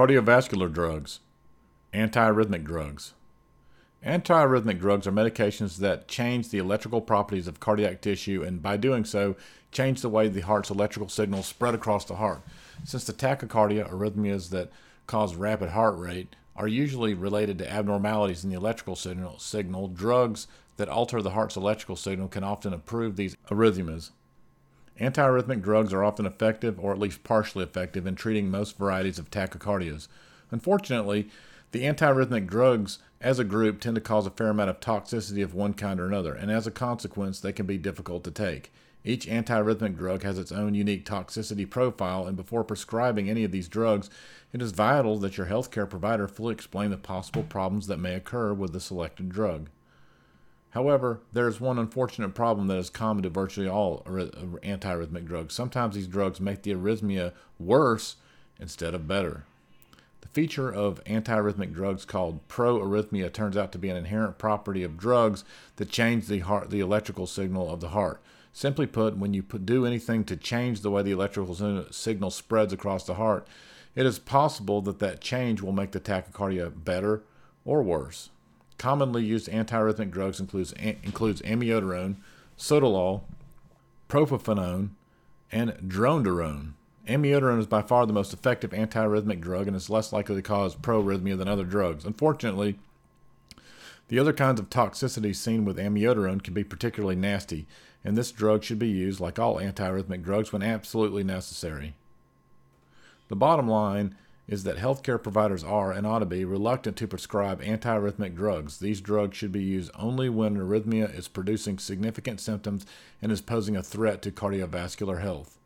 Cardiovascular drugs, antiarrhythmic drugs. Antiarrhythmic drugs are medications that change the electrical properties of cardiac tissue and by doing so, change the way the heart's electrical signals spread across the heart. Since the tachycardia, arrhythmias that cause rapid heart rate, are usually related to abnormalities in the electrical signal, drugs that alter the heart's electrical signal can often improve these arrhythmias. Antiarrhythmic drugs are often effective, or at least partially effective, in treating most varieties of tachycardias. Unfortunately, the antiarrhythmic drugs as a group tend to cause a fair amount of toxicity of one kind or another, and as a consequence, they can be difficult to take. Each antiarrhythmic drug has its own unique toxicity profile, and before prescribing any of these drugs, it is vital that your healthcare provider fully explain the possible problems that may occur with the selected drug. However, there is one unfortunate problem that is common to virtually all antiarrhythmic drugs. Sometimes these drugs make the arrhythmia worse instead of better. The feature of antiarrhythmic drugs called proarrhythmia turns out to be an inherent property of drugs that change the electrical signal of the heart. Simply put, when you do anything to change the way the electrical signal spreads across the heart, it is possible that change will make the tachycardia better or worse. Commonly used antiarrhythmic drugs includes amiodarone, sotalol, propafenone, and dronedarone. Amiodarone is by far the most effective antiarrhythmic drug and is less likely to cause proarrhythmia than other drugs. Unfortunately, the other kinds of toxicity seen with amiodarone can be particularly nasty, and this drug should be used, like all antiarrhythmic drugs, when absolutely necessary. The bottom line is that healthcare providers are, and ought to be, reluctant to prescribe antiarrhythmic drugs. These drugs should be used only when an arrhythmia is producing significant symptoms and is posing a threat to cardiovascular health.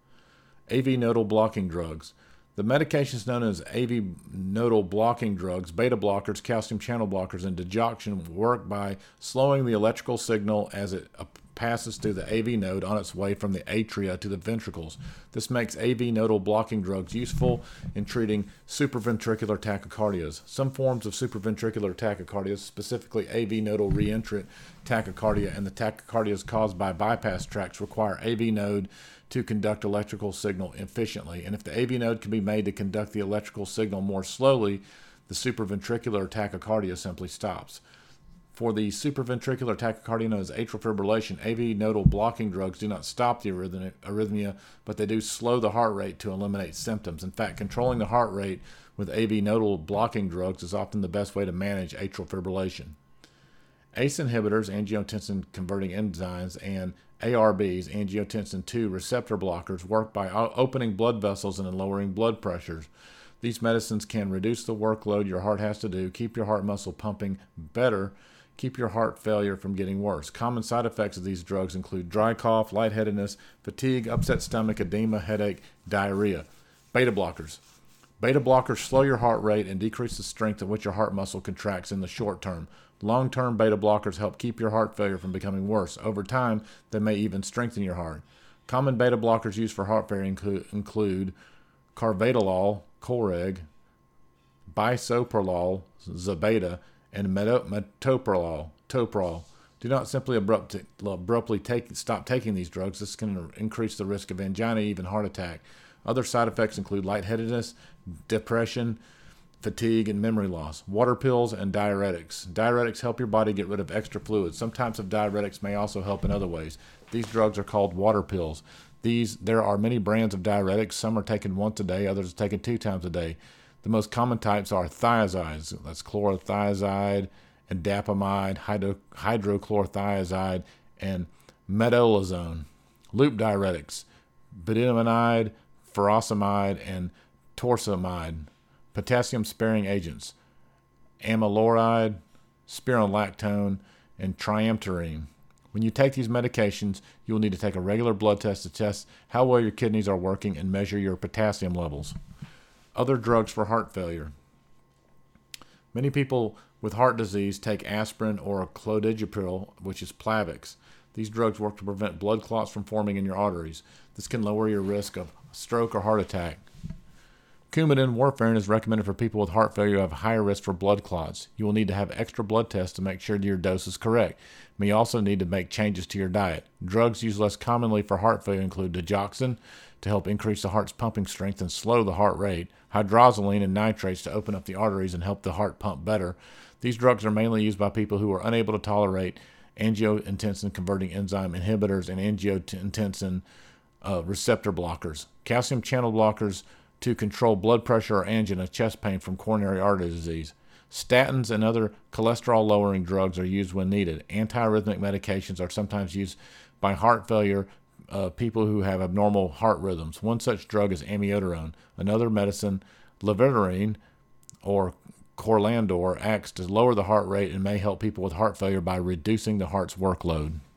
AV nodal blocking drugs. The medications known as AV nodal blocking drugs, beta blockers, calcium channel blockers, and digoxin work by slowing the electrical signal as it passes through the AV node on its way from the atria to the ventricles. This makes AV nodal blocking drugs useful in treating supraventricular tachycardias. Some forms of supraventricular tachycardias, specifically AV nodal reentrant tachycardia and the tachycardias caused by bypass tracts, require AV node to conduct electrical signal efficiently. And if the AV node can be made to conduct the electrical signal more slowly, the supraventricular tachycardia simply stops. For the supraventricular tachycardia known as atrial fibrillation, AV nodal blocking drugs do not stop the arrhythmia, but they do slow the heart rate to eliminate symptoms. In fact, controlling the heart rate with AV nodal blocking drugs is often the best way to manage atrial fibrillation. ACE inhibitors, angiotensin-converting enzymes, and ARBs, angiotensin 2 receptor blockers, work by opening blood vessels and lowering blood pressures. These medicines can reduce the workload your heart has to do, keep your heart muscle pumping better, keep your heart failure from getting worse. Common side effects of these drugs include dry cough, lightheadedness, fatigue, upset stomach, edema, headache, diarrhea. Beta blockers. Beta blockers slow your heart rate and decrease the strength at which your heart muscle contracts in the short term. Long-term beta blockers help keep your heart failure from becoming worse. Over time, they may even strengthen your heart. Common beta blockers used for heart failure include Carvedilol, Coreg, Bisoprolol, Zabeta, and metoprolol. Do not simply stop taking these drugs. This can increase the risk of angina, even heart attack. Other side effects include lightheadedness, depression, fatigue, and memory loss. Water pills and diuretics. Diuretics help your body get rid of extra fluids. Some types of diuretics may also help in other ways. These drugs are called water pills. There are many brands of diuretics. Some are taken once a day, others are taken 2 times a day. The most common types are thiazides, that's chlorothiazide, indapamide, hydrochlorothiazide, and metolazone. Loop diuretics, bumetanide, furosemide, and torsemide. Potassium-sparing agents, amiloride, spironolactone, and triamterene. When you take these medications, you will need to take a regular blood test to test how well your kidneys are working and measure your potassium levels. Other drugs for heart failure. Many people with heart disease take aspirin or clopidogrel, which is Plavix. These drugs work to prevent blood clots from forming in your arteries. This can lower your risk of stroke or heart attack. Coumadin warfarin is recommended for people with heart failure who have higher risk for blood clots. You will need to have extra blood tests to make sure your dose is correct. You may also need to make changes to your diet. Drugs used less commonly for heart failure include digoxin, to help increase the heart's pumping strength and slow the heart rate, hydralazine and nitrates to open up the arteries and help the heart pump better. These drugs are mainly used by people who are unable to tolerate angiotensin-converting enzyme inhibitors and angiotensin receptor blockers. Calcium channel blockers to control blood pressure or angina, chest pain from coronary artery disease. Statins and other cholesterol-lowering drugs are used when needed. Antiarrhythmic medications are sometimes used by heart failure people who have abnormal heart rhythms. One such drug is amiodarone. Another medicine, ivabradine or corlandor, acts to lower the heart rate and may help people with heart failure by reducing the heart's workload.